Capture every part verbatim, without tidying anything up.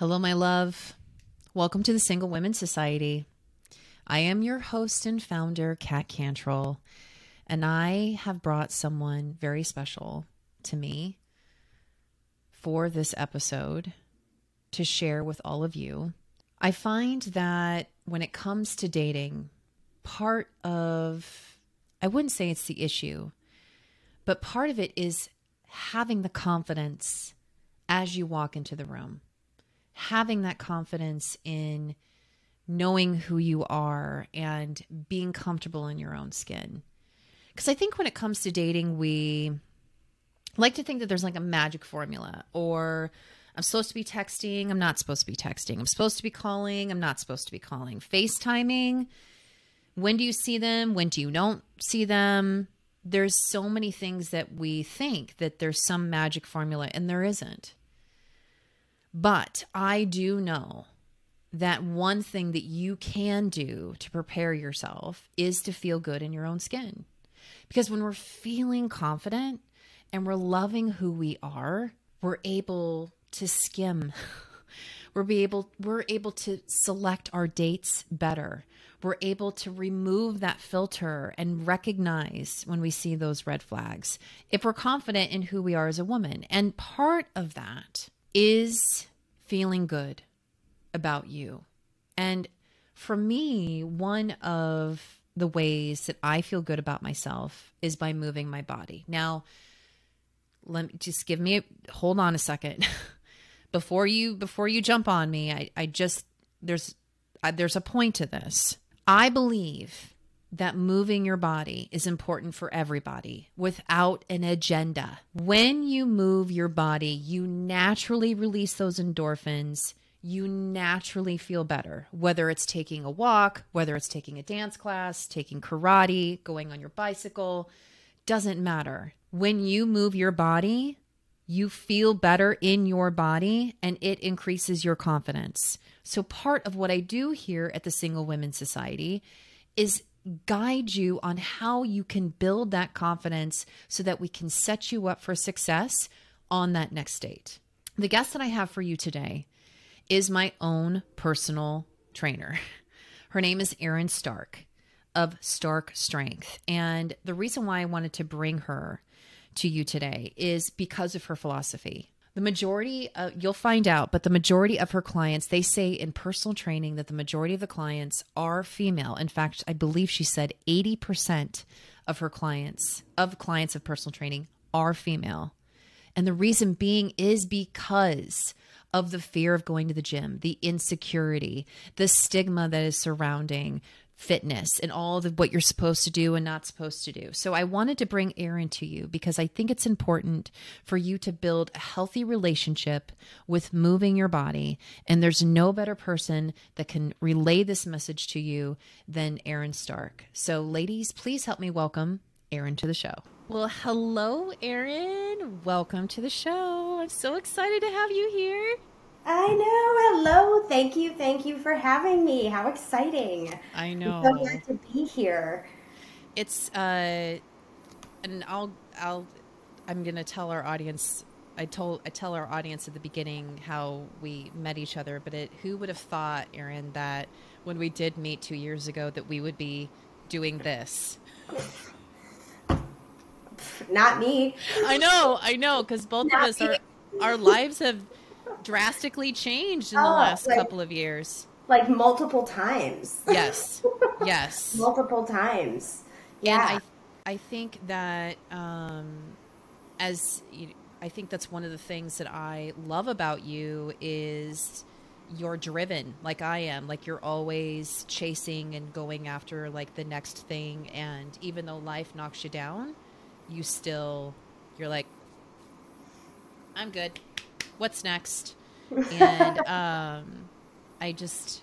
Hello, my love. Welcome to the Single Women's Society. I am your host and founder, Kat Cantrell, and I have brought someone very special to me for this episode to share with all of you. I find that when it comes to dating, part of, I wouldn't say it's the issue, but part of it is having the confidence as you walk into the room, having that confidence in knowing who you are and being comfortable in your own skin. Because I think when it comes to dating, we like to think that there's like a magic formula, or I'm supposed to be texting, I'm not supposed to be texting. I'm supposed to be calling, I'm not supposed to be calling. FaceTiming, when do you see them? When do you don't see them? There's so many things that we think that there's some magic formula, and there isn't. But I do know that one thing that you can do to prepare yourself is to feel good in your own skin. Because when we're feeling confident and we're loving who we are, we're able to skim. We're be able, we're able to select our dates better. We're able to remove that filter and recognize when we see those red flags, if we're confident in who we are as a woman. And part of that is feeling good about you. And for me, one of the ways that I feel good about myself is by moving my body. Now, let me just give me a, hold on a second. Before you, before you jump on me, I, I just, there's, I, there's a point to this. I believe that moving your body is important for everybody without an agenda. When you move your body, you naturally release those endorphins. You naturally feel better, whether it's taking a walk, whether it's taking a dance class, taking karate, going on your bicycle, doesn't matter. When you move your body, you feel better in your body, and it increases your confidence. So part of what I do here at the Single Women's Society is guide you on how you can build that confidence so that we can set you up for success on that next date. The guest that I have for you today is my own personal trainer. Her name is Erin Stark of Stark Strength. And the reason why I wanted to bring her to you today is because of her philosophy. The majority of, you'll find out, but the majority of her clients, they say in personal training that the majority of the clients are female. In fact, I believe she said eighty percent of her clients, of clients of personal training, are female. And the reason being is because of the fear of going to the gym, the insecurity, the stigma that is surrounding fitness and all of what you're supposed to do and not supposed to do. So I wanted to bring Erin to you because I think it's important for you to build a healthy relationship with moving your body. And there's no better person that can relay this message to you than Erin Stark. So ladies, please help me welcome Erin to the show. Well, hello, Erin. Welcome to the show. I'm so excited to have you here. I know. Hello. Thank you. Thank you for having me. How exciting. I know. I'm so glad to be here. It's, uh, and I'll, I'll, I'm going to tell our audience, I told, I tell our audience at the beginning how we met each other, but it, who would have thought, Erin, that when we did meet two years ago that we would be doing this? Not me. I know. I know. Cause both Not of us, our, our lives have drastically changed in oh, the last like, couple of years. Like multiple times. Yes. Yes. Multiple times. Yeah. And I, I think that, um, as you, I think that's one of the things that I love about you is you're driven like I am. Like you're always chasing and going after like the next thing. And even though life knocks you down, you still, you're like, I'm good. What's next? And um, I just,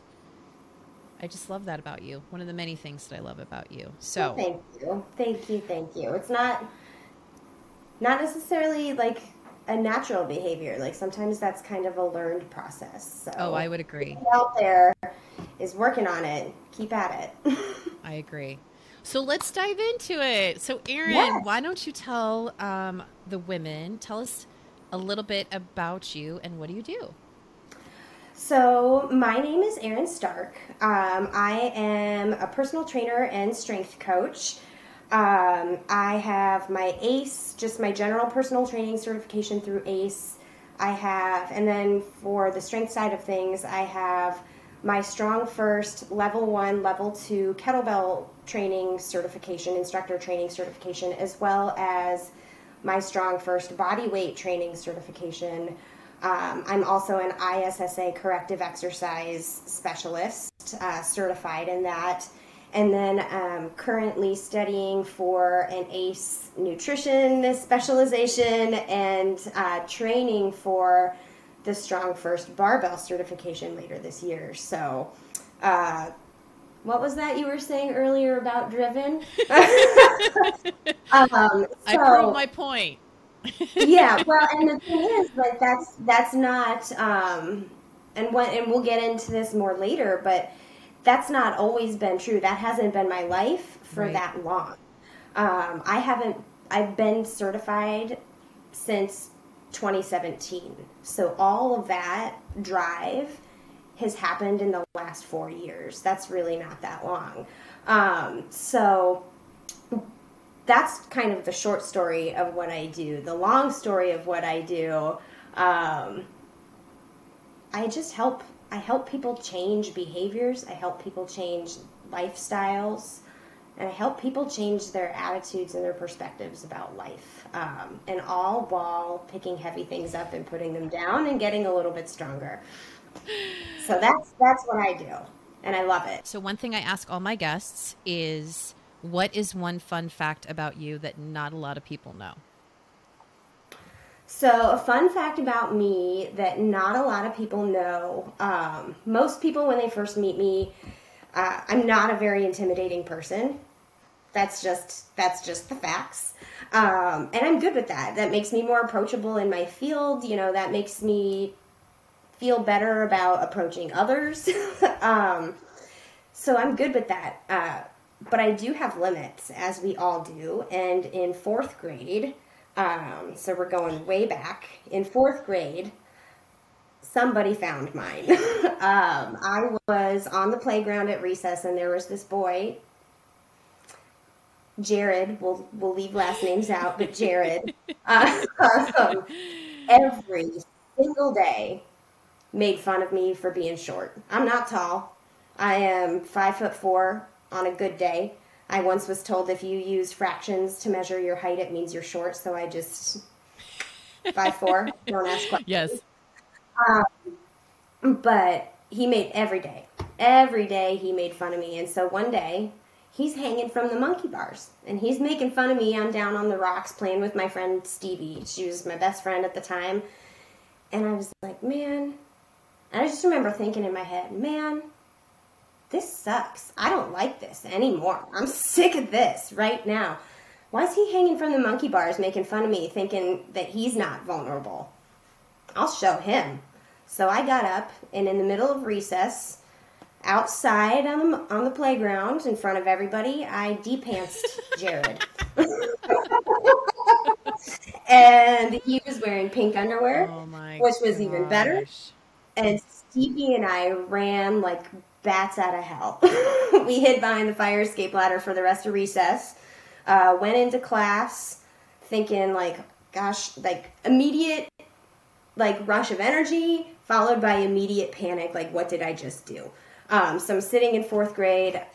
I just love that about you. One of the many things that I love about you. So thank you, thank you, thank you. It's not, not necessarily like a natural behavior. Like sometimes that's kind of a learned process. So oh, I would agree. Everyone out there is working on it. Keep at it. I agree. So let's dive into it. So Erin, yes. Why don't you tell um, the women? Tell us a little bit about you and what do you do? So my name is Erin Stark. Um, I am a personal trainer and strength coach. Um, I have my ACE, just my general personal training certification through ACE. I have, and then for the strength side of things, I have my Strong First Level one, Level two kettlebell training certification, instructor training certification, as well as my Strong First bodyweight training certification. Um, I'm also an I S S A corrective exercise specialist, uh, certified in that. And then um, currently studying for an ACE nutrition specialization and uh, training for the Strong First Barbell certification later this year. So uh, what was that you were saying earlier about driven? um, so, I proved my point. Yeah, well, and the thing is, like, that's that's not, um, and what, and we'll get into this more later, but that's not always been true. That hasn't been my life for right. that long. Um, I haven't, I've been certified since twenty seventeen. So all of that drive has happened in the last four years. That's really not that long. Um, so that's kind of the short story of what I do. The long story of what I do, um, I just help I help people change behaviors, I help people change lifestyles, and I help people change their attitudes and their perspectives about life, um, and all while picking heavy things up and putting them down and getting a little bit stronger. So that's that's what I do, and I love it. So one thing I ask all my guests is, what is one fun fact about you that not a lot of people know? So a fun fact about me that not a lot of people know, um, most people when they first meet me, uh, I'm not a very intimidating person. That's just, that's just the facts. Um, and I'm good with that. That makes me more approachable in my field. You know, that makes me feel better about approaching others. um, so I'm good with that. Uh, but I do have limits, as we all do. And in fourth grade, Um, so we're going way back. In fourth grade, somebody found mine. um, I was on the playground at recess, and there was this boy, Jared. We'll, we'll leave last names out, but Jared, uh, um, every single day made fun of me for being short. I'm not tall. I am five foot four on a good day. I once was told if you use fractions to measure your height, it means you're short. So I just, five four, don't ask questions. Yes. Um, but he made every day, every day he made fun of me. And so one day he's hanging from the monkey bars and he's making fun of me. I'm down on the rocks playing with my friend Stevie. She was my best friend at the time. And I was like, man, and I just remember thinking in my head, man, this sucks. I don't like this anymore. I'm sick of this right now. Why is he hanging from the monkey bars making fun of me, thinking that he's not vulnerable? I'll show him. So I got up, and in the middle of recess, outside on the, on the playground in front of everybody, I de-pantsed Jared. And he was wearing pink underwear, oh my which was gosh. even better. And Stevie and I ran like bats out of hell. We hid behind the fire escape ladder for the rest of recess, uh, went into class thinking like, gosh, like immediate like rush of energy followed by immediate panic. Like, what did I just do? Um, so I'm sitting in fourth grade,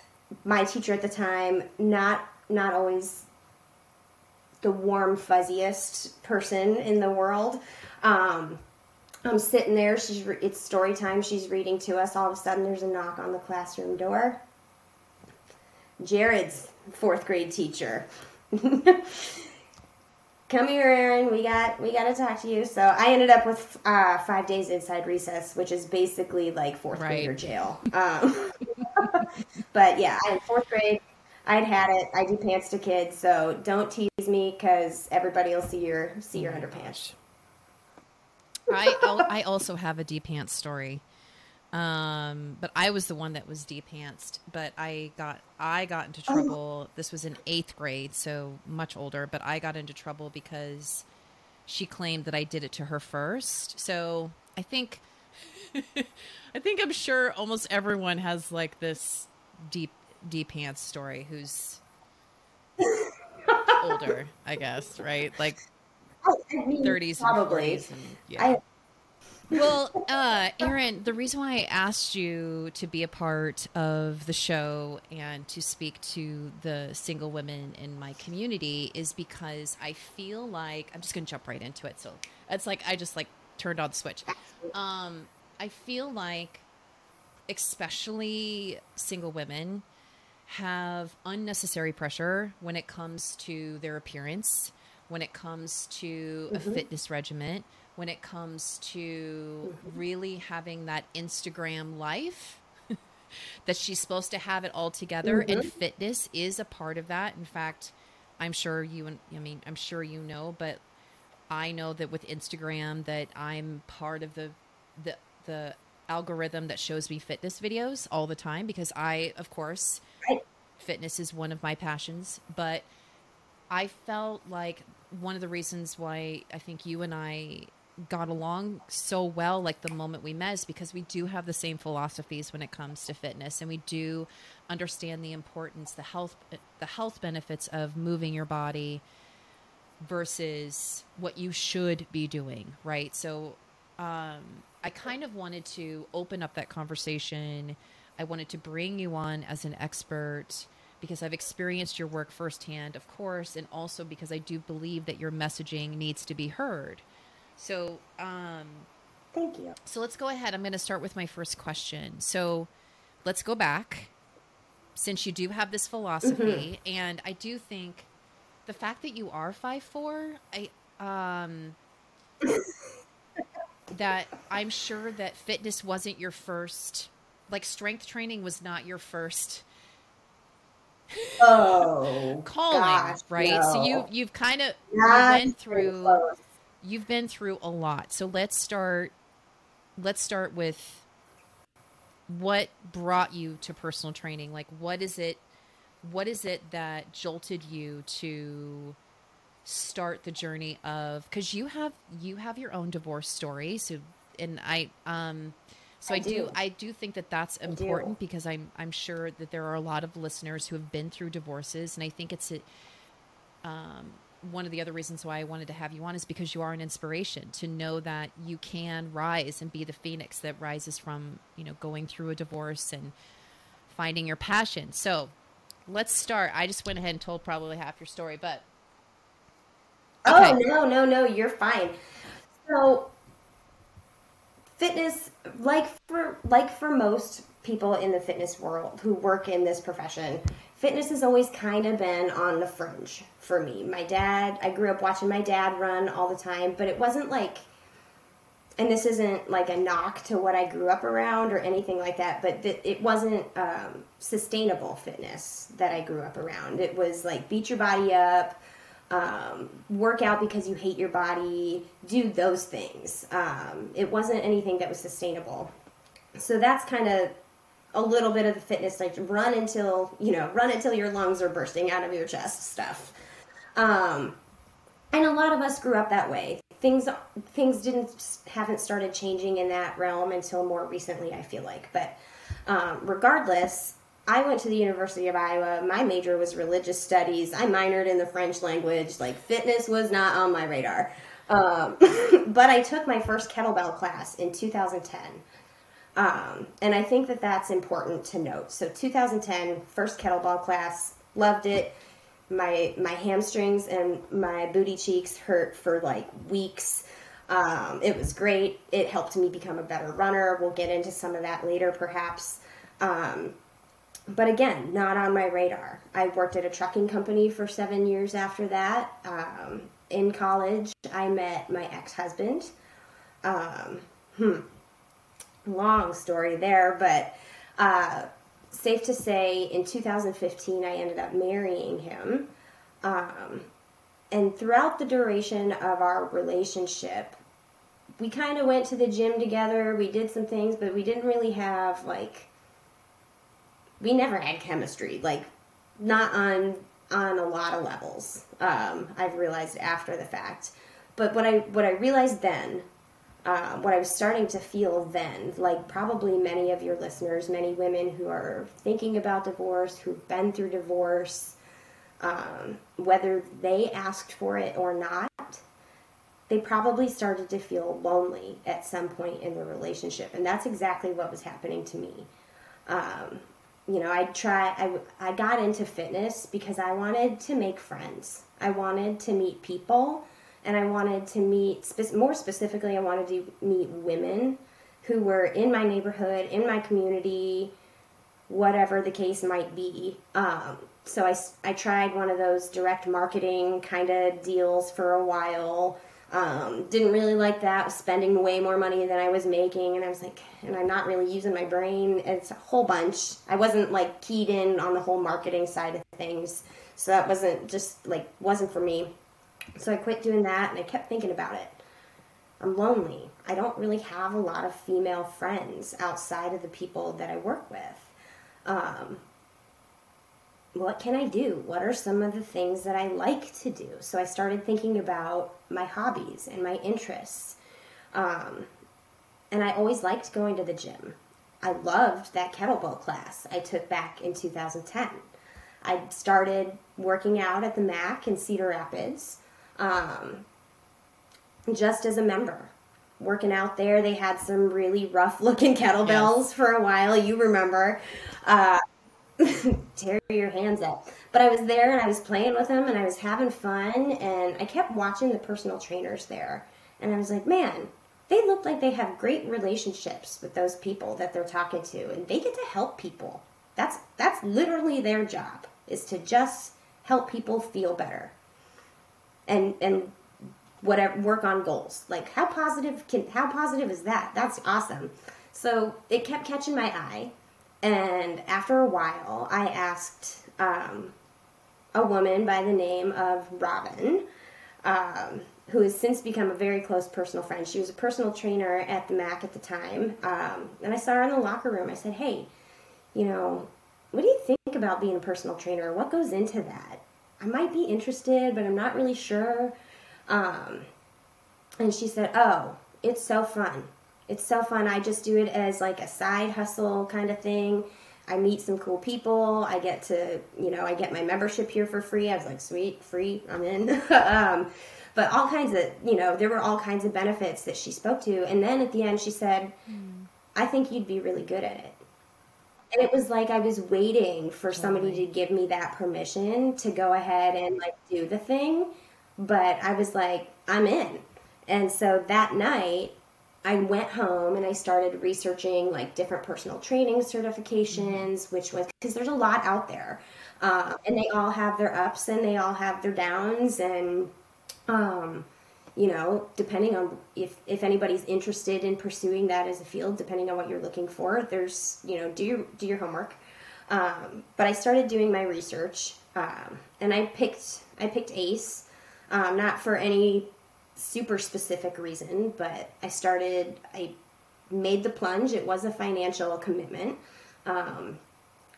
my teacher at the time, not, not always the warm, fuzziest person in the world. Um, I'm sitting there, she's re- it's story time, she's reading to us, all of a sudden there's a knock on the classroom door. Jared's fourth grade teacher. Come here, Erin, we got we got to talk to you. So I ended up with uh, five days inside recess, which is basically like fourth right. grader jail. Um, but yeah, in fourth grade, I'd had it, I do pants to kids, so don't tease me because everybody will see your, see your underpants. I, I also have a de-pants story, um, but I was the one that was de-pantsed, but I got, I got into trouble. This was in eighth grade, so much older, but I got into trouble because she claimed that I did it to her first. So I think I think I'm sure almost everyone has like this deep, deep pants story who's older, I guess, right? Like I, I mean, thirties probably. And forties and, yeah. I... Well, uh, Erin, the reason why I asked you to be a part of the show and to speak to the single women in my community is because I feel like I'm just going to jump right into it. So it's like I just like turned on the switch. Um, I feel like especially single women have unnecessary pressure when it comes to their appearance, when it comes to mm-hmm. a fitness regimen, when it comes to really having that Instagram life that she's supposed to have it all together. Mm-hmm. And fitness is a part of that. In fact, I'm sure you, and I mean, I'm sure, you know, but I know that with Instagram that I'm part of the, the, the algorithm that shows me fitness videos all the time, because I, of course, fitness is one of my passions, but I felt like one of the reasons why I think you and I got along so well, like the moment we met, is because we do have the same philosophies when it comes to fitness, and we do understand the importance, the health, the health benefits of moving your body versus what you should be doing. Right. So, um, I kind of wanted to open up that conversation. I wanted to bring you on as an expert because I've experienced your work firsthand, of course, and also because I do believe that your messaging needs to be heard. So, um, thank you. So let's go ahead. I'm going to start with my first question. So let's go back, since you do have this philosophy. Mm-hmm. And I do think the fact that you are five foot four, I, um, that I'm sure that fitness wasn't your first, like strength training was not your first oh, calling, gosh, right? No. So you, you've kind of you went through, you've been through a lot. So let's start, let's start with what brought you to personal training? Like, what is it, what is it that jolted you to start the journey of, because you have, you have your own divorce story. So, and I, um, so I, I do. do, I do think that that's important because I'm, I'm sure that there are a lot of listeners who have been through divorces. And I think it's, a, um, one of the other reasons why I wanted to have you on is because you are an inspiration to know that you can rise and be the phoenix that rises from, you know, going through a divorce and finding your passion. So let's start. I just went ahead and told probably half your story, but okay. Oh, no, no, no, you're fine. So fitness, like for, like for most people in the fitness world who work in this profession, fitness has always kind of been on the fringe for me. My dad, I grew up watching my dad run all the time, but it wasn't like, and this isn't like a knock to what I grew up around or anything like that, but th- it wasn't um, sustainable fitness that I grew up around. It was like beat your body up, Um, work out because you hate your body, do those things. Um, it wasn't anything that was sustainable. So that's kind of a little bit of the fitness, like run until, you know, run until your lungs are bursting out of your chest stuff. Um, and a lot of us grew up that way. Things, things didn't, haven't started changing in that realm until more recently, I feel like. But um, regardless, I went to the University of Iowa. My major was religious studies. I minored in the French language. Like, fitness was not on my radar. Um, but I took my first kettlebell class in two thousand ten. Um, and I think that that's important to note. So two thousand ten, first kettlebell class, loved it. My, my hamstrings and my booty cheeks hurt for like weeks. Um, it was great. It helped me become a better runner. We'll get into some of that later, perhaps. Um, But again, not on my radar. I worked at a trucking company for seven years after that. Um, in college, I met my ex-husband. Um, hmm. Long story there, but uh, safe to say in two thousand fifteen, I ended up marrying him. Um, and throughout the duration of our relationship, we kind of went to the gym together. We did some things, but we didn't really have like... we never had chemistry, like not on, on a lot of levels. Um, I've realized after the fact, but what I, what I realized then uh, what I was starting to feel then, like probably many of your listeners, many women who are thinking about divorce, who've been through divorce, um, whether they asked for it or not, they probably started to feel lonely at some point in the relationship. And that's exactly what was happening to me. Um, you know, I try, I, I got into fitness because I wanted to make friends. I wanted to meet people, and I wanted to meet, spe- more specifically, I wanted to meet women who were in my neighborhood, in my community, whatever the case might be. Um, so I, I tried one of those direct marketing kind of deals for a while. Um, didn't really like that, was spending way more money than I was making, and I was like, and I'm not really using my brain. It's a whole bunch. I wasn't like keyed in on the whole marketing side of things, so that wasn't just like, wasn't for me. So I quit doing that, and I kept thinking about it. I'm lonely. I don't really have a lot of female friends outside of the people that I work with. Um, what can I do? What are some of the things that I like to do? So I started thinking about my hobbies and my interests. Um, and I always liked going to the gym. I loved that kettlebell class I took back in two thousand ten. I started working out at the M A C in Cedar Rapids, um, just as a member. Working out there, they had some really rough-looking kettlebells yes. for a while, you remember. Uh, tear your hands up. But I was there, and I was playing with them, and I was having fun, and I kept watching the personal trainers there. And I was like, man, they look like they have great relationships with those people that they're talking to, and they get to help people. That's that's literally their job, is to just help people feel better and and whatever, work on goals. Like, how positive can how positive is that? That's awesome. So it kept catching my eye, and after a while, I asked um, a woman by the name of Robin, um, who has since become a very close personal friend. She was a personal trainer at the M A C at the time, um, and I saw her in the locker room. I said, hey, you know, what do you think about being a personal trainer? What goes into that? I might be interested, but I'm not really sure. Um, and she said, oh, it's so fun. It's so fun. I just do it as like a side hustle kind of thing. I meet some cool people. I get to, you know, I get my membership here for free. I was like, sweet, free, I'm in. um, but all kinds of, you know, there were all kinds of benefits that she spoke to. And then at the end, she said, mm. I think you'd be really good at it. And it was like I was waiting for somebody to give me that permission to go ahead and, like, do the thing. But I was like, I'm in. And so that night, I went home and I started researching, like, different personal training certifications, which was – because there's a lot out there. Um, and they all have their ups and they all have their downs. And, um, you know, depending on if, if anybody's interested in pursuing that as a field, depending on what you're looking for, there's, you know, do your, do your homework. Um, but I started doing my research, um, and I picked, I picked ACE, um, not for any super specific reason, but I started, I made the plunge. It was a financial commitment. Um,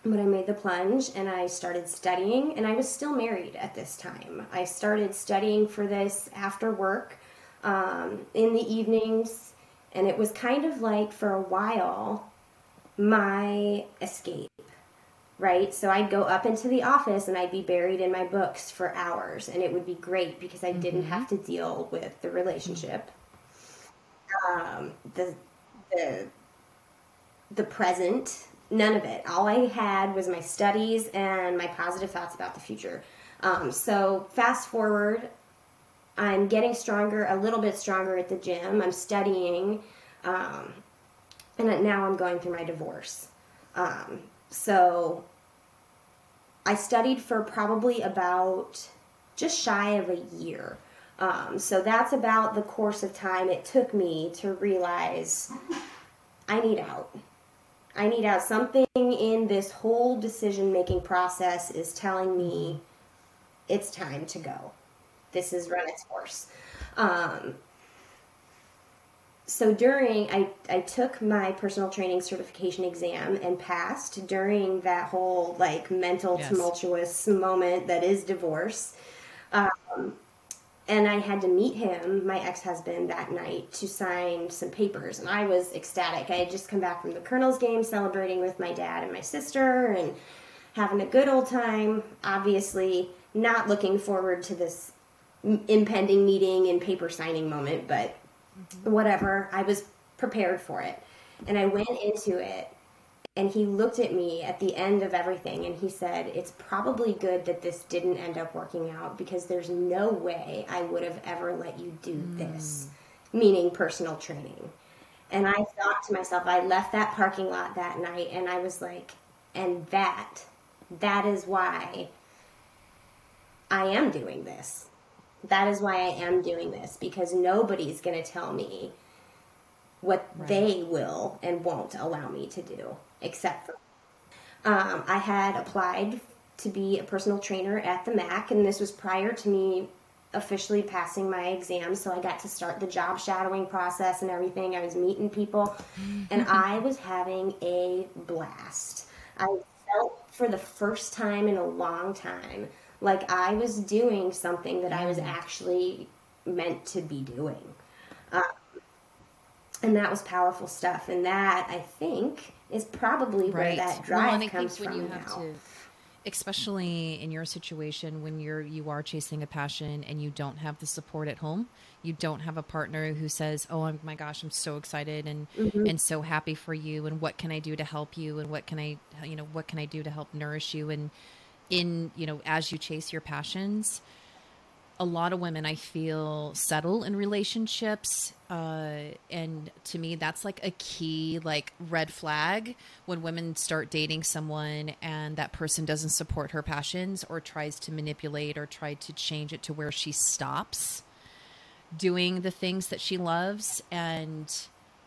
but I made the plunge and I started studying, and I was still married at this time. I started studying for this after work, um, in the evenings, and it was kind of like, for a while, my escape, right? So I'd go up into the office and I'd be buried in my books for hours, and it would be great because I mm-hmm. didn't have to deal with the relationship, um, the, the, the present. None of it. All I had was my studies and my positive thoughts about the future. Um, so fast forward, I'm getting stronger, a little bit stronger at the gym. I'm studying, um, and now I'm going through my divorce. Um, so I studied for probably about just shy of a year. Um, so that's about the course of time it took me to realize I need out. I need out. Something in this whole decision-making process is telling me it's time to go. This has run its course. Um, so during, I, I took my personal training certification exam and passed during that whole, like, mental yes. tumultuous moment that is divorce. Um, And I had to meet him, my ex-husband, that night to sign some papers. And I was ecstatic. I had just come back from the Colonel's game, celebrating with my dad and my sister and having a good old time. Obviously not looking forward to this impending meeting and paper signing moment, but mm-hmm. whatever. I was prepared for it. And I went into it, and he looked at me at the end of everything, and he said, it's probably good that this didn't end up working out, because there's no way I would have ever let you do mm. this, meaning personal training. And I thought to myself, I left that parking lot that night, and I was like, and that, that is why I am doing this. That is why I am doing this, because nobody's going to tell me what right. they will and won't allow me to do, except for um, I had applied to be a personal trainer at the M A C, and this was prior to me officially passing my exam, so I got to start the job shadowing process and everything. I was meeting people, and I was having a blast. I felt for the first time in a long time like I was doing something that I was actually meant to be doing. Uh, And that was powerful stuff. And that, I think, is probably right. where that drive well, and I comes think when from you have now. To, especially in your situation, when you're, you are chasing a passion and you don't have the support at home, you don't have a partner who says, oh I'm, my gosh, I'm so excited and, mm-hmm. and so happy for you. And what can I do to help you? And what can I, you know, what can I do to help nourish you? And in, you know, as you chase your passions, a lot of women, I feel, settle in relationships. Uh, and to me, that's like a key, like red flag when women start dating someone and that person doesn't support her passions or tries to manipulate or try to change it to where she stops doing the things that she loves. And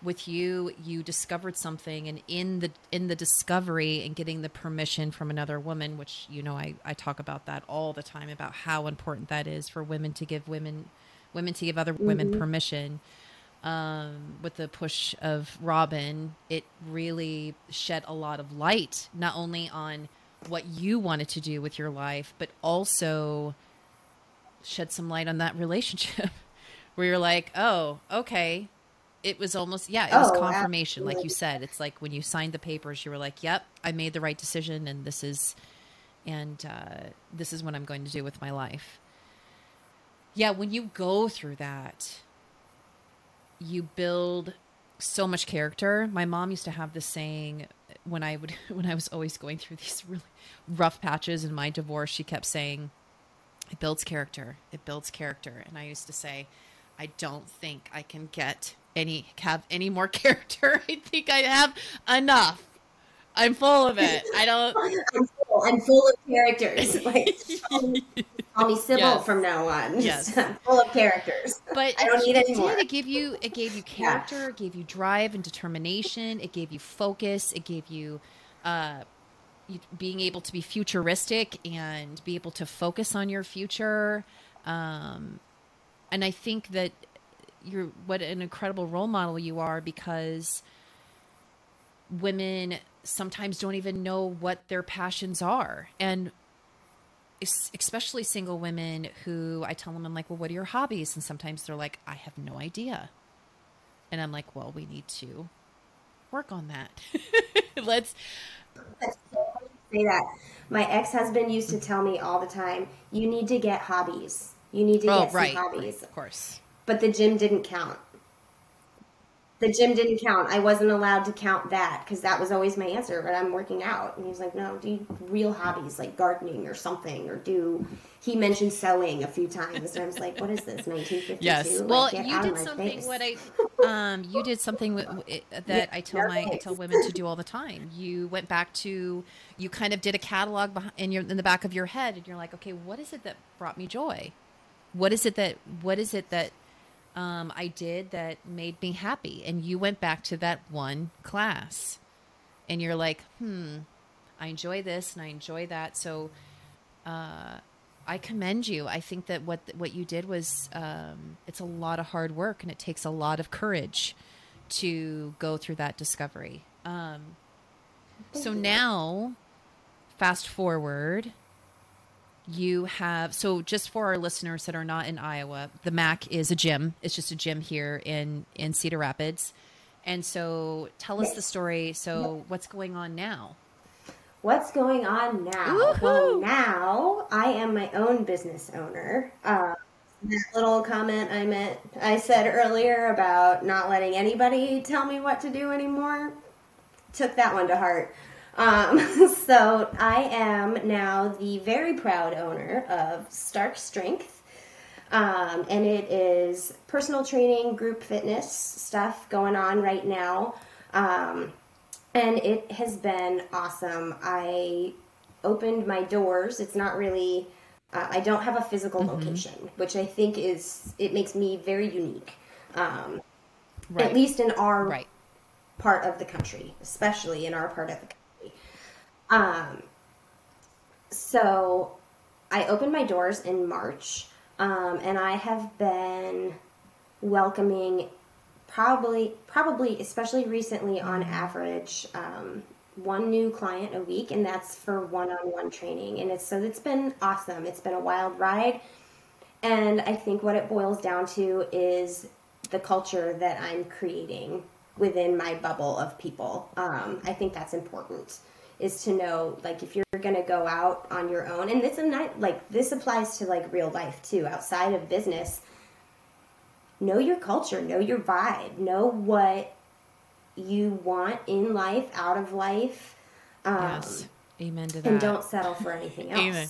with you, you discovered something, and in the, in the discovery and getting the permission from another woman, which, you know, I, I talk about that all the time, about how important that is for women to give women, women to give other mm-hmm. women permission. Um, with the push of Robin, it really shed a lot of light, not only on what you wanted to do with your life, but also shed some light on that relationship where you're like, oh, okay. It was almost, yeah, it oh, was confirmation. Absolutely. Like you said, it's like when you signed the papers, you were like, yep, I made the right decision. And this is, and uh, this is what I'm going to do with my life. Yeah. When you go through that, you build so much character. My mom used to have this saying when I would, when I was always going through these really rough patches in my divorce, she kept saying, it builds character. It builds character. And I used to say, I don't think I can get any, have any more character. I think I have enough. I'm full of it. I don't. I'm full, I'm full of characters. Like, call me, call me Sybil yes. from now on. Yes. I'm full of characters. But I don't need any more. It gave you, it gave you character, yeah. it gave you drive and determination. It gave you focus. It gave you, uh, you, being able to be futuristic and be able to focus on your future. Um, And I think that you're what an incredible role model you are, because women sometimes don't even know what their passions are. And especially single women who I tell them, I'm like, well, what are your hobbies? And sometimes they're like, I have no idea. And I'm like, well, we need to work on that. Let's say that. My ex-husband used to tell me all the time, you need to get hobbies. You need to oh, get some right, hobbies. Right, of course. But the gym didn't count. The gym didn't count. I wasn't allowed to count that, because that was always my answer, but I'm working out. And he was like, no, do real hobbies like gardening or something, or do, he mentioned sewing a few times. And I was like, what is this, nineteen fifty-two? Yes. Like, well, you did something what I, um, you did something that I tell my, I tell women to do all the time. You went back to, you kind of did a catalog behind, in your, in the back of your head, and you're like, okay, what is it that brought me joy? What is it that, what is it that um, I did that made me happy? And you went back to that one class, and you're like, hmm, I enjoy this and I enjoy that. So uh, I commend you. I think that what, what you did was, um, it's a lot of hard work, and it takes a lot of courage to go through that discovery. Um, so now fast forward you have, so just for our listeners that are not in Iowa, the M A C is a gym. It's just a gym here in, in Cedar Rapids. And so tell us the story. So what's going on now? What's going on now? Woo-hoo! Well, now I am my own business owner. Uh, that little comment I meant, I said earlier about not letting anybody tell me what to do anymore, took that one to heart. Um, so I am now the very proud owner of Stark Strength, um, and it is personal training, group fitness stuff going on right now, um, and it has been awesome. I opened my doors. It's not really, uh, I don't have a physical mm-hmm. location, which I think is, it makes me very unique, um, right. at least in our right. part of the country, especially in our part of the country. Um, so I opened my doors in March, um, and I have been welcoming probably, probably, especially recently on average, um, one new client a week, and that's for one-on-one training. And it's, so it's been awesome. It's been a wild ride. And I think what it boils down to is the culture that I'm creating within my bubble of people. Um, I think that's important. Is to know, like, if you're going to go out on your own, and this, like, this applies to, like, real life, too, outside of business, know your culture, know your vibe, know what you want in life, out of life, um, yes. Amen to that. And don't settle for anything else. Amen.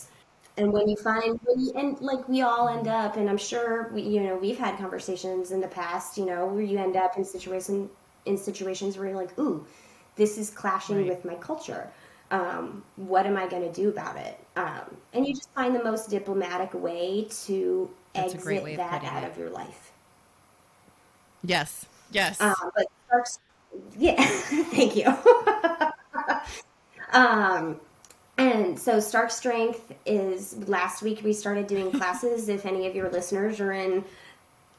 And when you find, when you, and, like, we all end up, and I'm sure, we, you know, we've had conversations in the past, you know, where you end up in situation, in situations where you're like, ooh, this is clashing right. with my culture. Um, what am I going to do about it? Um, and you just find the most diplomatic way to That's exit way that out it. Of your life. Yes. Yes. Um, but first, yeah, thank you. um, and so Stark Strength is, last week we started doing classes. If any of your listeners are in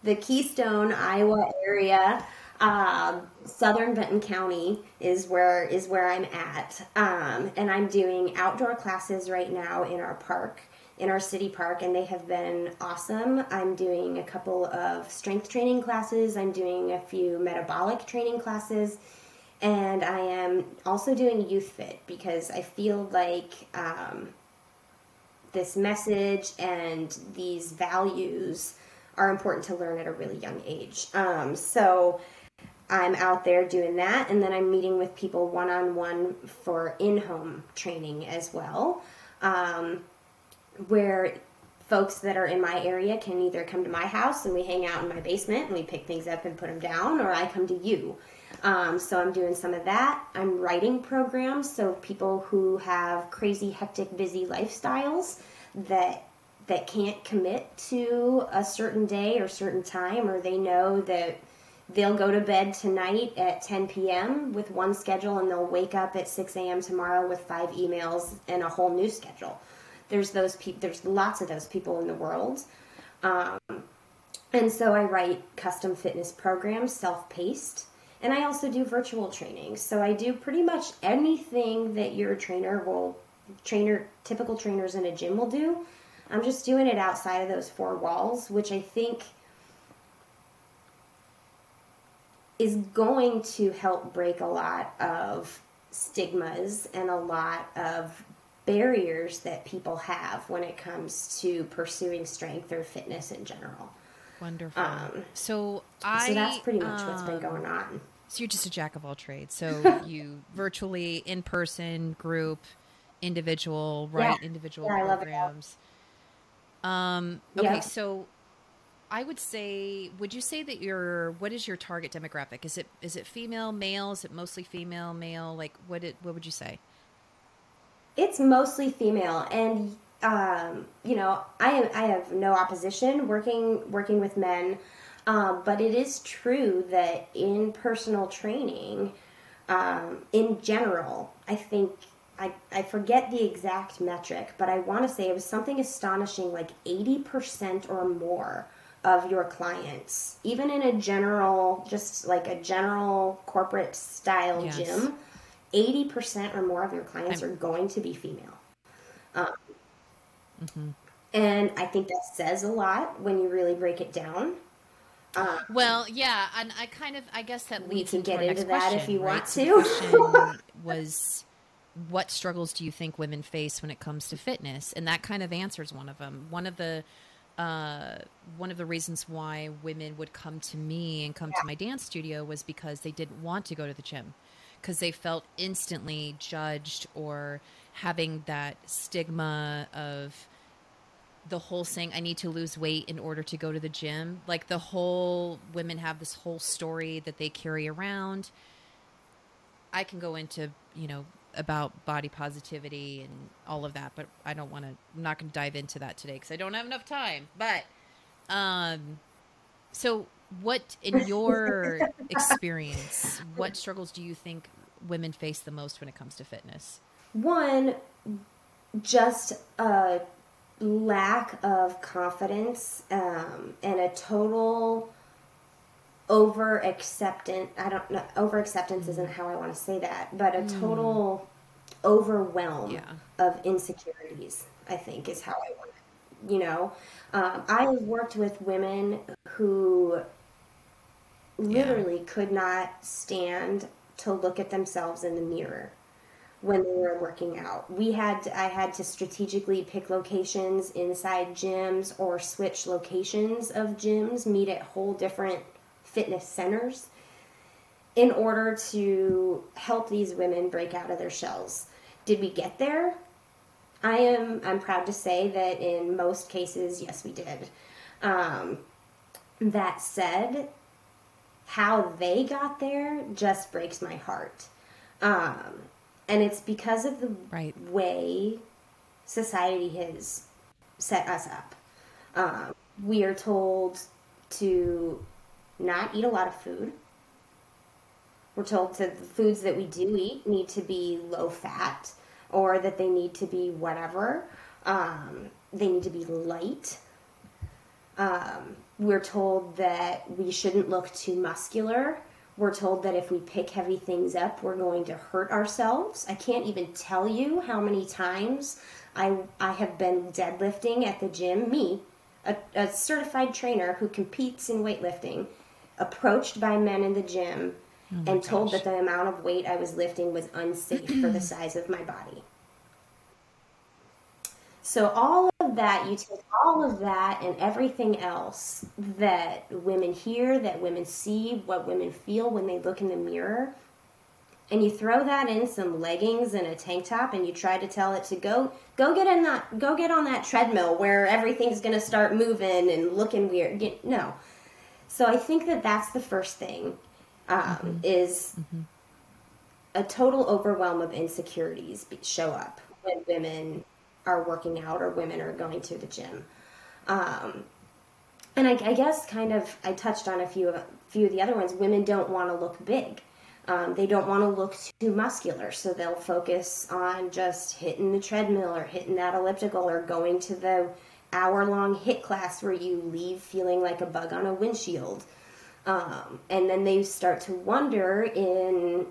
the Keystone, Iowa area, Um, Southern Benton County is where is where I'm at, um, and I'm doing outdoor classes right now in our park, in our city park, and they have been awesome. I'm doing a couple of strength training classes. I'm doing a few metabolic training classes, and I am also doing Youth Fit because I feel like um, this message and these values are important to learn at a really young age. Um, so. I'm out there doing that, and then I'm meeting with people one-on-one for in-home training as well, um, where folks that are in my area can either come to my house and we hang out in my basement and we pick things up and put them down, or I come to you. Um, so I'm doing some of that. I'm writing programs, so people who have crazy, hectic, busy lifestyles that that can't commit to a certain day or certain time, or they know that they'll go to bed tonight at ten p.m. with one schedule, and they'll wake up at six a.m. tomorrow with five emails and a whole new schedule. There's those pe- There's lots of those people in the world. Um, and so I write custom fitness programs, self-paced, and I also do virtual training. So I do pretty much anything that your trainer will, trainer, typical trainers in a gym will do. I'm just doing it outside of those four walls, which I think is going to help break a lot of stigmas and a lot of barriers that people have when it comes to pursuing strength or fitness in general. Wonderful. Um, so I, so that's pretty much um, what's been going on. So you're just a jack of all trades. So you virtually, in person, group, individual, right? Yeah. Individual yeah, programs. I love it. Um, okay. Yeah. So I would say, would you say that your, what is your target demographic? Is it, is it female, male? Is it mostly female, male? Like what, it, what would you say? It's mostly female. And, um, you know, I, I have no opposition working, working with men. Um, but it is true that in personal training, um, in general, I think I, I forget the exact metric, but I want to say it was something astonishing, like eighty percent or more of your clients, even in a general, just like a general corporate style yes. gym, eighty percent or more of your clients I'm... are going to be female. Um, Mm-hmm. And I think that says a lot when you really break it down. Um, well, yeah, and I kind of, I guess that leads into our next question. We can get into that if you want to. Was what struggles do you think women face when it comes to fitness? And that kind of answers one of them. One of the uh, one of the reasons why women would come to me and come yeah. to my dance studio was because they didn't want to go to the gym, because they felt instantly judged or having that stigma of the whole saying, I need to lose weight in order to go to the gym. Like the whole women have this whole story that they carry around. I can go into, you know, about body positivity and all of that, but I don't want to, I'm not going to dive into that today because I don't have enough time. But, um, so what in your experience, what struggles do you think women face the most when it comes to fitness? One, just, uh, lack of confidence, um, and a total over acceptance. I don't know. Over acceptance mm. isn't how I want to say that, but a total mm. overwhelm yeah. of insecurities, I think is how I want it. You know, um, I have worked with women who literally yeah. could not stand to look at themselves in the mirror when they were working out. We had, to, I had to strategically pick locations inside gyms or switch locations of gyms, meet at whole different fitness centers in order to help these women break out of their shells. Did we get there? I am, I'm proud to say that in most cases, yes, we did. Um, that said, how they got there just breaks my heart. Um, And it's because of the right. way society has set us up. Um, we are told to not eat a lot of food. We're told to the foods that we do eat need to be low fat, or that they need to be whatever. Um, they need to be light. Um, we're told that we shouldn't look too muscular. We're told that if we pick heavy things up, we're going to hurt ourselves. I can't even tell you how many times I I have been deadlifting at the gym. Me, a, a certified trainer who competes in weightlifting, approached by men in the gym oh my and gosh. told that the amount of weight I was lifting was unsafe for the size of my body. So all of that, you take all of that and everything else that women hear, that women see, what women feel when they look in the mirror, and you throw that in some leggings and a tank top, and you try to tell it to go, go get in that, go get on that treadmill where everything's going to start moving and looking weird. No. So I think that that's the first thing, um, mm-hmm. is mm-hmm. a total overwhelm of insecurities show up when women are working out or women are going to the gym. Um, and I, I guess kind of, I touched on a few of, few of the other ones. Women don't want to look big. Um, they don't want to look too muscular. So they'll focus on just hitting the treadmill or hitting that elliptical or going to the hour long HIIT class where you leave feeling like a bug on a windshield. Um, and then they start to wonder in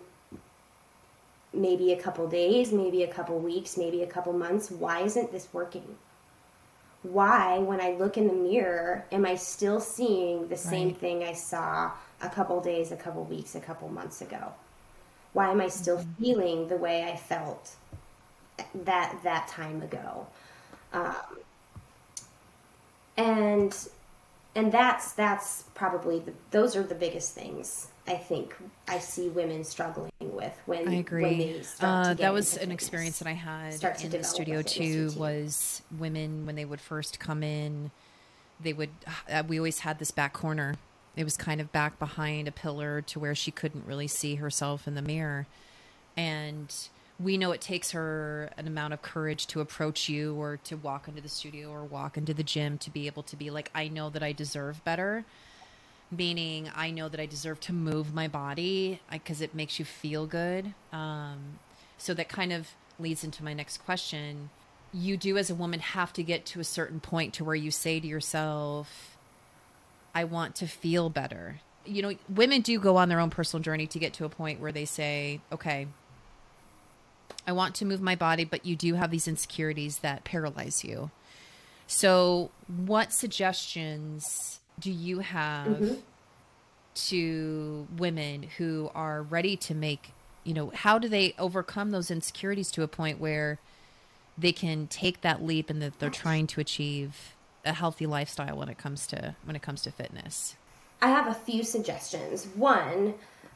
maybe a couple days, maybe a couple weeks, maybe a couple months, why isn't this working? Why, when I look in the mirror, am I still seeing the right. same thing I saw a couple days, a couple weeks, a couple months ago? Why am I still mm-hmm. feeling the way I felt that that time ago? Um, and and that's that's probably the, those are the biggest things I think I see women struggling with when, I agree. when they start to uh, get That was an experience that I had in the studio too, was women, when they would first come in, they would, uh, we always had this back corner. It was kind of back behind a pillar to where she couldn't really see herself in the mirror. And we know it takes her an amount of courage to approach you or to walk into the studio or walk into the gym to be able to be like, I know that I deserve better. Meaning, I know that I deserve to move my body because it makes you feel good. Um, so that kind of leads into my next question. You do as a woman have to get to a certain point to where you say to yourself, I want to feel better. You know, women do go on their own personal journey to get to a point where they say, okay, I want to move my body, but you do have these insecurities that paralyze you. So what suggestions do you have mm-hmm. to women who are ready to make, you know, how do they overcome those insecurities to a point where they can take that leap and that they're trying to achieve a healthy lifestyle when it comes to, when it comes to fitness? I have a few suggestions. One,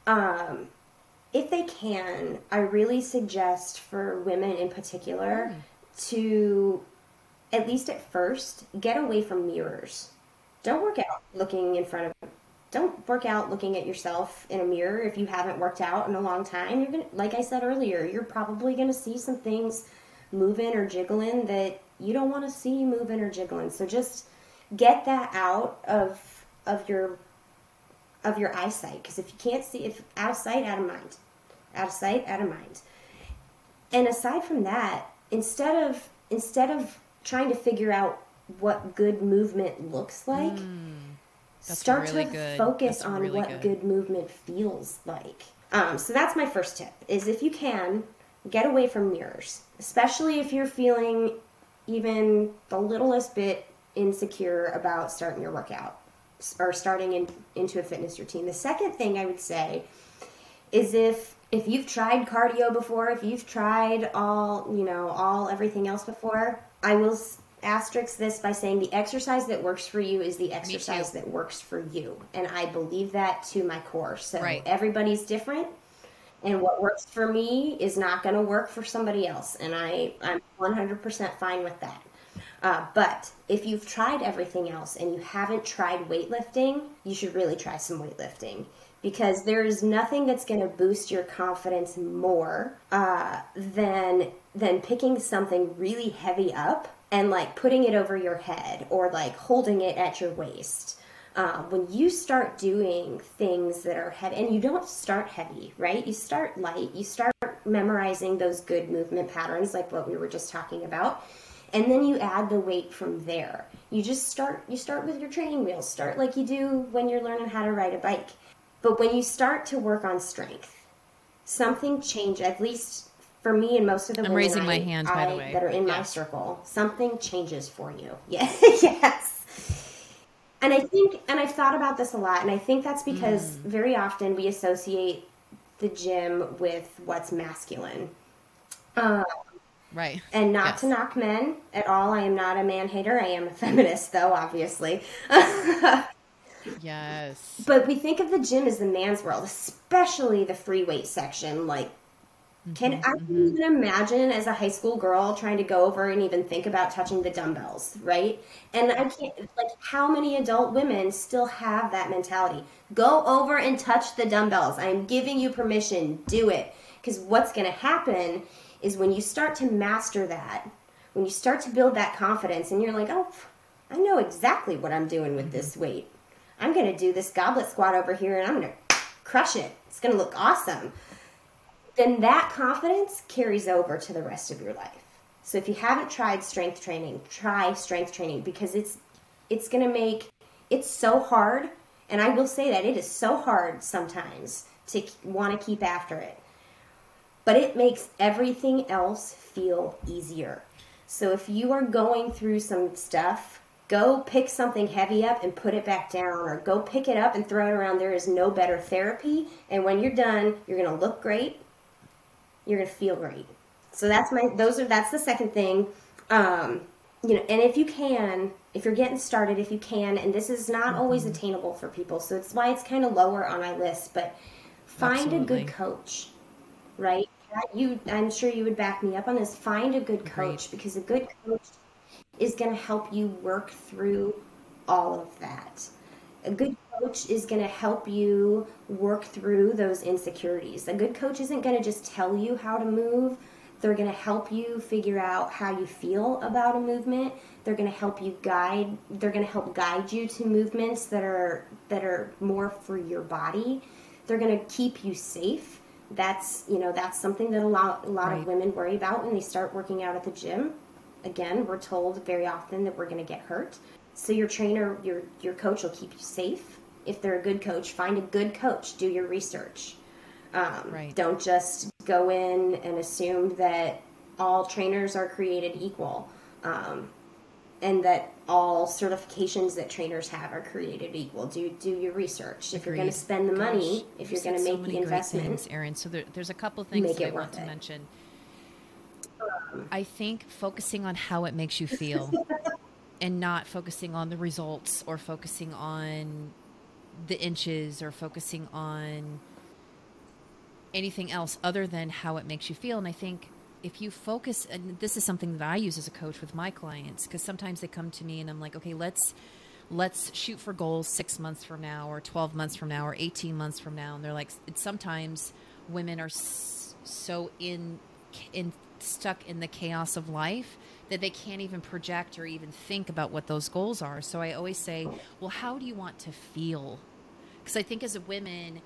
um, if they can, I really suggest for women in particular mm. to, at least at first, get away from mirrors. Don't work out looking in front of, don't work out looking at yourself in a mirror. If you haven't worked out in a long time, you're gonna, like I said earlier, you're probably going to see some things moving or jiggling that you don't want to see moving or jiggling. So just get that out of, of your, of your eyesight. Cause if you can't see, if out of sight, out of mind, out of sight, out of mind. And aside from that, instead of, instead of trying to figure out what good movement looks like, mm, start really to good. focus that's on really what good. good movement feels like. Um, so that's my first tip, is if you can, get away from mirrors, especially if you're feeling even the littlest bit insecure about starting your workout or starting in, into a fitness routine. The second thing I would say is if if you've tried cardio before, if you've tried all, you know, all everything else before, I will asterisk this by saying the exercise that works for you is the exercise that works for you. And I believe that to my core. So right. everybody's different. And what works for me is not going to work for somebody else. And I, I'm one hundred percent fine with that. Uh, but if you've tried everything else and you haven't tried weightlifting, you should really try some weightlifting. Because there is nothing that's going to boost your confidence more uh, than, than picking something really heavy up and like putting it over your head or like holding it at your waist. Uh, when you start doing things that are heavy, and you don't start heavy, right? You start light, you start memorizing those good movement patterns like what we were just talking about, and then you add the weight from there. You just start, you start with your training wheels, start like you do when you're learning how to ride a bike. But when you start to work on strength, something changes, at least for me and most of the I'm women raising I, my hand, I, by the way. that are in yeah. my circle, something changes for you. Yeah. Yes. And I think, and I've thought about this a lot, and I think that's because mm. very often we associate the gym with what's masculine. Um, right. And not yes. to knock men at all. I am not a man hater. I am a feminist, though, obviously. Yes. But we think of the gym as the man's world, especially the free weight section. Like, mm-hmm, can I mm-hmm. even imagine as a high school girl trying to go over and even think about touching the dumbbells, right? And I can't, like, how many adult women still have that mentality? Go over and touch the dumbbells. I'm giving you permission. Do it. Because what's going to happen is when you start to master that, when you start to build that confidence and you're like, oh, I know exactly what I'm doing with mm-hmm. this weight. I'm going to do this goblet squat over here and I'm going to crush it. It's going to look awesome. Then that confidence carries over to the rest of your life. So if you haven't tried strength training, try strength training because it's it's going to make, it's so hard. And I will say that it is so hard sometimes to want to keep after it. But it makes everything else feel easier. So if you are going through some stuff, go pick something heavy up and put it back down, or go pick it up and throw it around. There is no better therapy. And when you're done, you're going to look great. You're going to feel great. So that's my, those are, that's the second thing. Um, you know, and if you can, if you're getting started, if you can, and this is not mm-hmm. always attainable for people. So it's why it's kind of lower on my list, but find Absolutely. a good coach, right? You, I'm sure you would back me up on this. Find a good coach Great. because a good coach is going to help you work through all of that. A good coach is going to help you work through those insecurities. A good coach isn't going to just tell you how to move. They're going to help you figure out how you feel about a movement. They're going to help you guide. They're going to help guide you to movements that are that are more for your body. They're going to keep you safe. That's, you know, that's something that a lot, a lot Right. of women worry about when they start working out at the gym. Again, we're told very often that we're going to get hurt. So your trainer, your your coach will keep you safe. If they're a good coach, find a good coach. Do your research. Um, right. Don't just go in and assume that all trainers are created equal. Um, and that all certifications that trainers have are created equal. Do do your research. Agreed. If you're going to spend the Gosh, money, if you're going to make so the investment, things, Erin. So there, there's a couple things that I want it. to mention. Um, I think focusing on how it makes you feel, and not focusing on the results or focusing on the inches or focusing on anything else other than how it makes you feel. And I think if you focus, and this is something that I use as a coach with my clients, because sometimes they come to me and I'm like, okay, let's, let's shoot for goals six months from now or twelve months from now or eighteen months from now. And they're like, it's sometimes women are so in, in stuck in the chaos of life that they can't even project or even think about what those goals are. So I always say, well, how do you want to feel? Because I think as a women,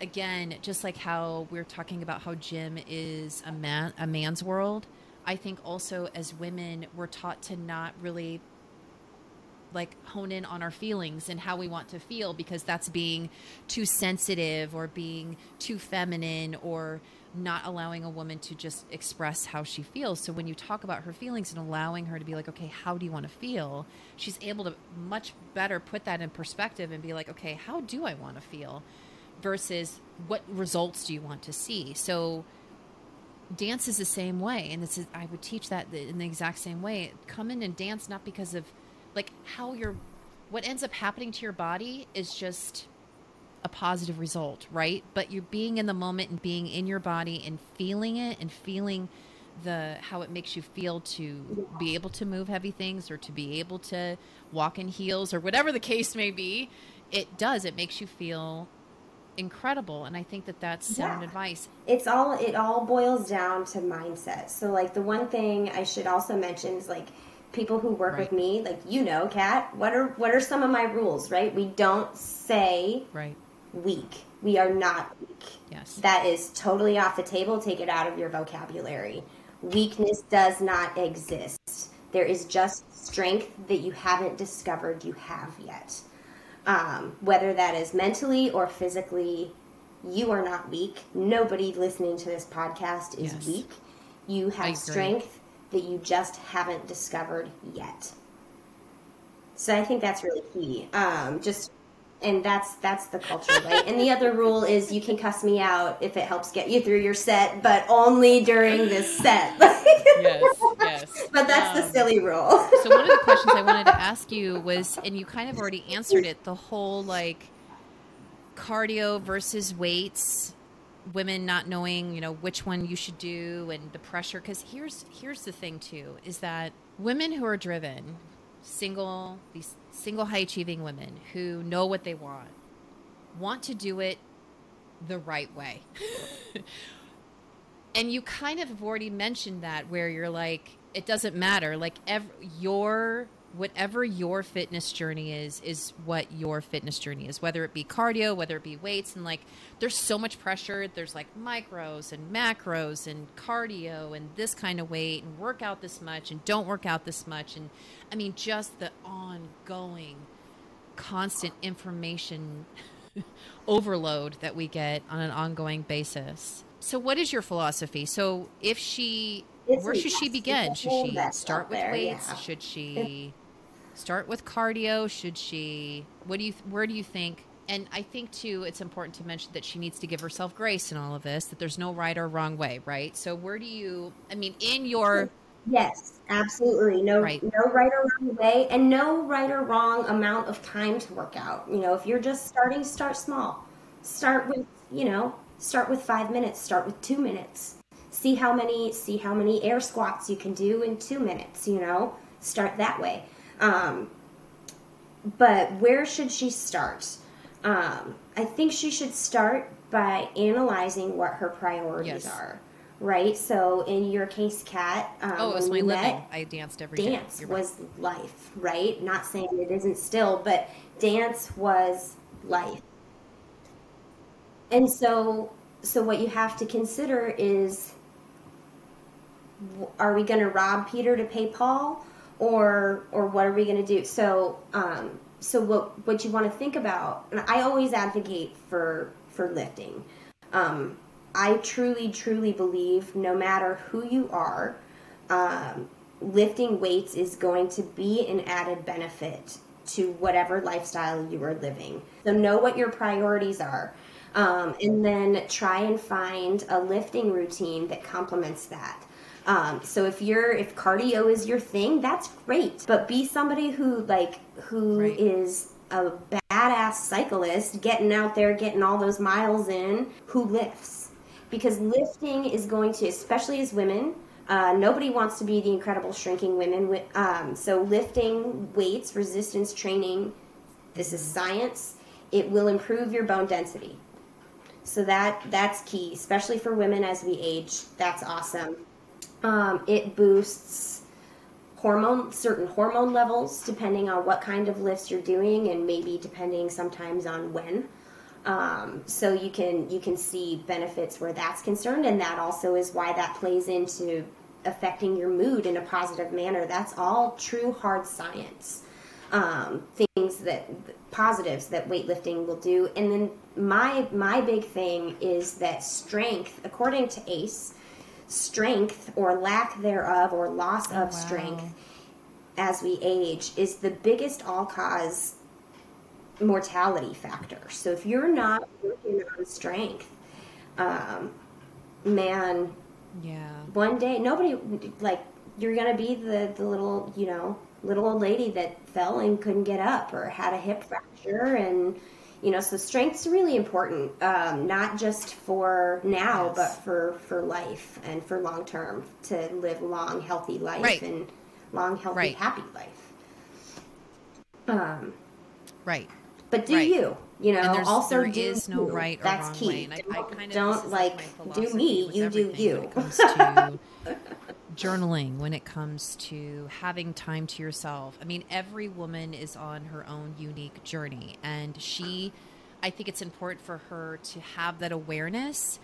again, just like how we're talking about how gym is a man, a man's world, I think also as women, we're taught to not really like hone in on our feelings and how we want to feel, because that's being too sensitive or being too feminine or not allowing a woman to just express how she feels. So when you talk about her feelings and allowing her to be like, okay, how do you want to feel? She's able to much better put that in perspective and be like, okay, how do I want to feel versus what results do you want to see? So dance is the same way. And this is, I would teach that in the exact same way. Come in and dance, not because of like how you're, what ends up happening to your body is just a positive result, right? But you're being in the moment and being in your body and feeling it and feeling the, how it makes you feel to be able to move heavy things or to be able to walk in heels or whatever the case may be. It does, it makes you feel incredible. And I think that that's sound yeah. advice. It's all, it all boils down to mindset. So like the one thing I should also mention is like, people who work right. with me, like, you know, Kat, what are, what are some of my rules, right? We don't say right. weak. We are not weak. Yes. That is totally off the table. Take it out of your vocabulary. Weakness does not exist. There is just strength that you haven't discovered you have yet. Um, whether that is mentally or physically, you are not weak. Nobody listening to this podcast is yes. weak. You have strength that you just haven't discovered yet. So I think that's really key. Um, just, and that's, that's the culture, right? And the other rule is you can cuss me out if it helps get you through your set, but only during this set. Yes, yes. But that's um, the silly rule. So one of the questions I wanted to ask you was, and you kind of already answered it, the whole like cardio versus weights, women not knowing, you know, which one you should do and the pressure. Because here's, here's the thing too, is that women who are driven, single, these single high achieving women who know what they want, want to do it the right way. And you kind of have already mentioned that, where you're like, it doesn't matter. Like every, your, whatever your fitness journey is, is what your fitness journey is, whether it be cardio, whether it be weights. And like, there's so much pressure. There's like micros and macros and cardio and this kind of weight and work out this much and don't work out this much. And I mean, just the ongoing constant information overload that we get on an ongoing basis. So what is your philosophy? So if she, it's where should she begin? Should she start with there, weights? Yeah. Should she start with cardio? Should she, what do you, where do you think? And I think too, it's important to mention that she needs to give herself grace in all of this, that there's no right or wrong way, right? So where do you, I mean, in your. Yes, absolutely. No, right. no right or wrong way, and no right or wrong amount of time to work out. You know, if you're just starting, start small, start with, you know, start with five minutes, start with two minutes. See how many, see how many air squats you can do in two minutes, you know, start that way. Um, but where should she start? Um, I think she should start by analyzing what her priorities yes. are, right? So in your case, Kat, um, oh, it was my living. Met, I danced every day. Dance was right. life, right? Not saying it isn't still, but dance was life. And so, so what you have to consider is, are we going to rob Peter to pay Paul, or or what are we going to do? So um, so what what you want to think about, and I always advocate for for lifting. Um, I truly truly believe no matter who you are, um, lifting weights is going to be an added benefit to whatever lifestyle you are living. So know what your priorities are, um, and then try and find a lifting routine that complements that. Um, so if you're, if cardio is your thing, that's great, but be somebody who like, who right. is a badass cyclist getting out there, getting all those miles in, who lifts, because lifting is going to, especially as women, Uh, nobody wants to be the incredible shrinking women. Um, so lifting weights, resistance training, this is science. It will improve your bone density. So that that's key, especially for women as we age. That's awesome. Um, it boosts hormone, certain hormone levels, depending on what kind of lifts you're doing, and maybe depending sometimes on when. Um, so you can, you can see benefits where that's concerned. And that also is why that plays into affecting your mood in a positive manner. That's all true hard science, um, things that positives that weightlifting will do. And then my, my big thing is that strength, according to ACE, strength or lack thereof or loss of oh, wow. strength as we age is the biggest all-cause mortality factor. So if you're not working on strength, um, man, yeah, one day nobody like you're gonna be the the little you know little old lady that fell and couldn't get up or had a hip fracture, and you know so strength's really important, um, not just for now, yes. but for for life and for long term to live long healthy life right. and long healthy right. happy life. Um, right. But do right. you, you know, also there do is no you. right or That's wrong key. Way. And I, don't I kind of, don't like do me, you do you. When it comes to journaling, when it comes to having time to yourself. I mean, every woman is on her own unique journey, and she, I think it's important for her to have that awareness,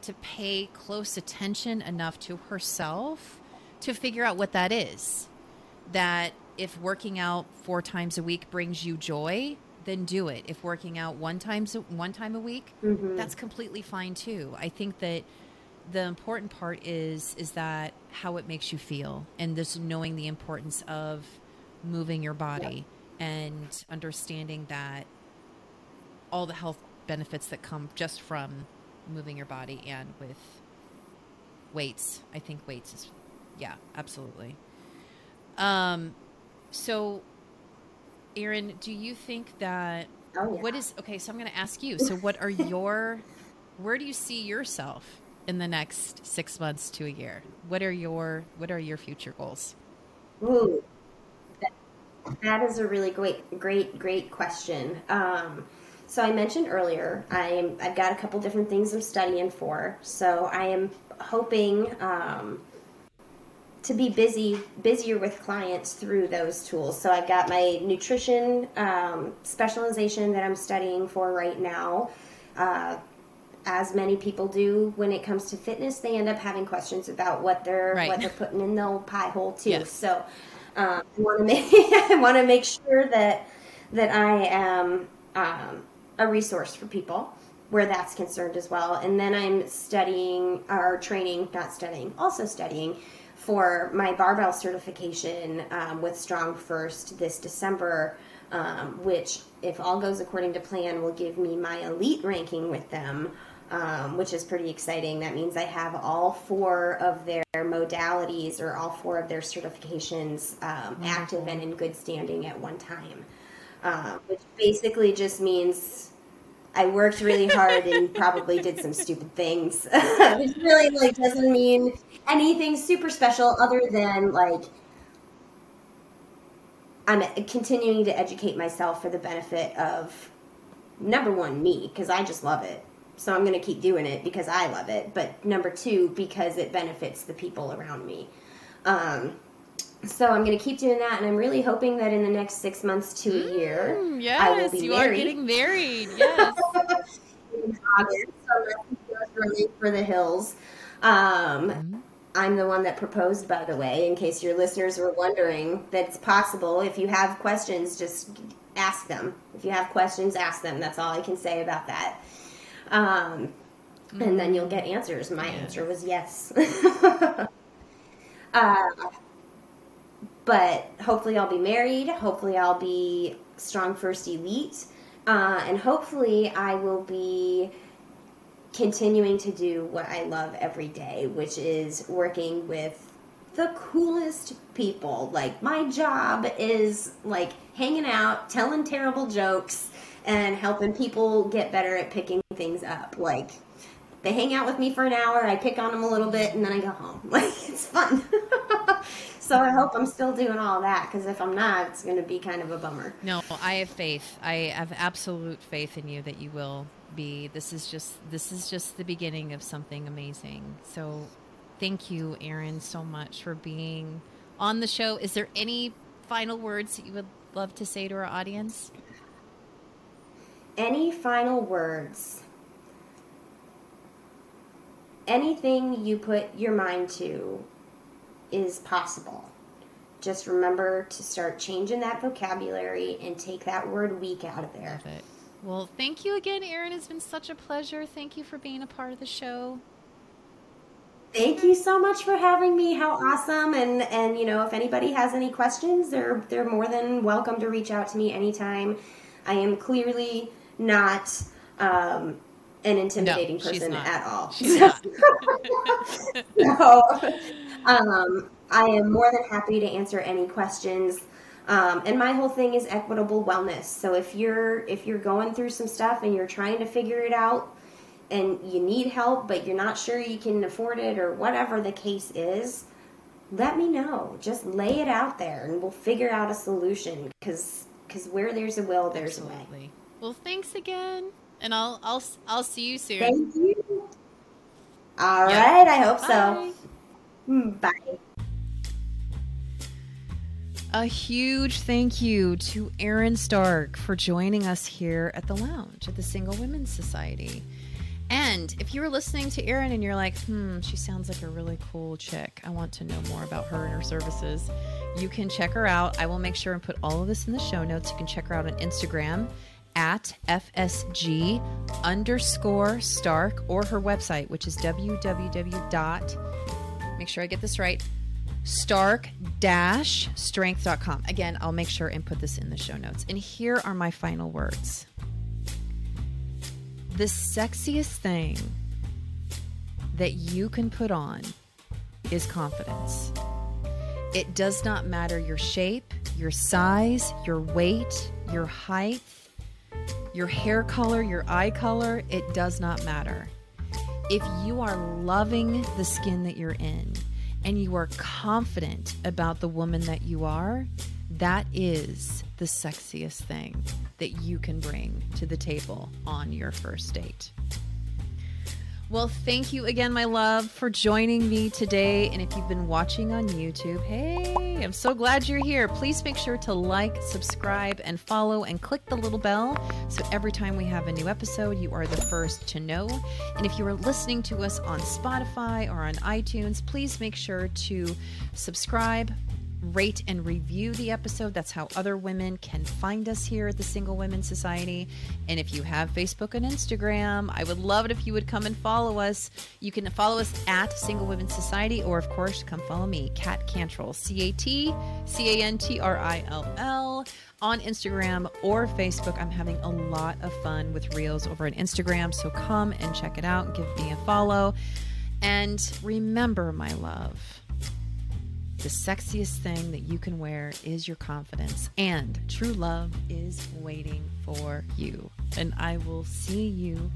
to pay close attention enough to herself to figure out what that is. That if working out four times a week brings you joy, then do it. If working out one time, one time a week, mm-hmm. that's completely fine too. I think that the important part is, is that how it makes you feel, and this knowing the importance of moving your body yeah. and understanding that all the health benefits that come just from moving your body and with weights. I think weights is, yeah, absolutely. Um, So, Erin, do you think that oh, yeah. what is okay? So I'm going to ask you. So, what are your? Where do you see yourself in the next six months to a year? What are your What are your future goals? Ooh, that, that is a really great, great, great question. Um, so I mentioned earlier, I'm I've got a couple different things I'm studying for. So I am hoping. Um, to be busy, busier with clients through those tools. So I've got my nutrition um, specialization that I'm studying for right now. Uh, as many people do when it comes to fitness, they end up having questions about what they're right. what they're putting in the old pie hole too. Yes. So um, I want to make I want to make sure that that I am um, a resource for people where that's concerned as well. And then I'm studying or training, not studying, also studying. For my barbell certification um, with Strong First this December, um, which, if all goes according to plan, will give me my elite ranking with them, um, which is pretty exciting. That means I have all four of their modalities or all four of their certifications um, mm-hmm. active and in good standing at one time, um, which basically just means I worked really hard and probably did some stupid things. Which really like doesn't mean anything super special other than like I'm continuing to educate myself for the benefit of number one, me, because I just love it. So I'm going to keep doing it because I love it. But number two, because it benefits the people around me. Um, So I'm going to keep doing that, and I'm really hoping that in the next six months to a year, mm, yes, I will be married. Yes, you are getting married. Yes. In August, so for the hills. Um, mm-hmm. I'm the one that proposed, by the way, in case your listeners were wondering. That's possible. If you have questions, just ask them. If you have questions, ask them. That's all I can say about that. Um, mm-hmm. And then you'll get answers. My yes. answer was yes. uh But hopefully I'll be married. Hopefully I'll be Strong First Elite. Uh, and hopefully I will be continuing to do what I love every day, which is working with the coolest people. Like, my job is, like, hanging out, telling terrible jokes, and helping people get better at picking things up. Like, they hang out with me for an hour, I pick on them a little bit, and then I go home. Like, it's fun. So I hope I'm still doing all that, because if I'm not, it's going to be kind of a bummer. No, I have faith. I have absolute faith in you that you will be. This is just this is just the beginning of something amazing. So thank you, Erin, so much for being on the show. Is there any final words that you would love to say to our audience? Any final words? Anything you put your mind to is possible. Just remember to start changing that vocabulary and take that word week out of there. Love it. Well, thank you again, Erin. It's been such a pleasure. Thank you for being a part of the show. Thank you so much for having me. How awesome. And, and you know, if anybody has any questions, they're, they're more than welcome to reach out to me anytime. I am clearly not um, an intimidating no, person at all. She's not. So, um, I am more than happy to answer any questions. Um, and my whole thing is equitable wellness. So if you're, if you're going through some stuff and you're trying to figure it out, and you need help, but you're not sure you can afford it or whatever the case is, let me know. Just lay it out there and we'll figure out a solution, because because where there's a will, there's Absolutely. a way. Well, thanks again. And I'll I'll I'll see you soon. Thank you. All yep. right, I hope Bye. so. Bye. A huge thank you to Erin Stark for joining us here at the lounge at the Single Women's Society. And if you were listening to Erin and you're like, hmm, she sounds like a really cool chick, I want to know more about her and her services, you can check her out. I will make sure and put all of this in the show notes. You can check her out on Instagram at F S G underscore Stark, or her website, which is www. Make sure I get this right. stark dash strength dot com. Again, I'll make sure and put this in the show notes. And here are my final words. The sexiest thing that you can put on is confidence. It does not matter your shape, your size, your weight, your height, your hair color, your eye color. It does not matter. If you are loving the skin that you're in and you are confident about the woman that you are, that is the sexiest thing that you can bring to the table on your first date. Well, thank you again, my love, for joining me today. And if you've been watching on YouTube, hey, I'm so glad you're here. Please make sure to like, subscribe, and follow, and click the little bell so every time we have a new episode, you are the first to know. And if you are listening to us on Spotify or on iTunes, please make sure to subscribe, rate and review the episode. That's how other women can find us here at the Single Women's Society. And if you have Facebook and Instagram, I would love it if you would come and follow us. You can follow us at Single Women's Society, or of course, come follow me, Kat Cantrell, C A T C A N T R I L L, on Instagram or Facebook. I'm having a lot of fun with reels over on Instagram, so come and check it out. Give me a follow. And remember, my love, the sexiest thing that you can wear is your confidence, and true love is waiting for you. And I will see you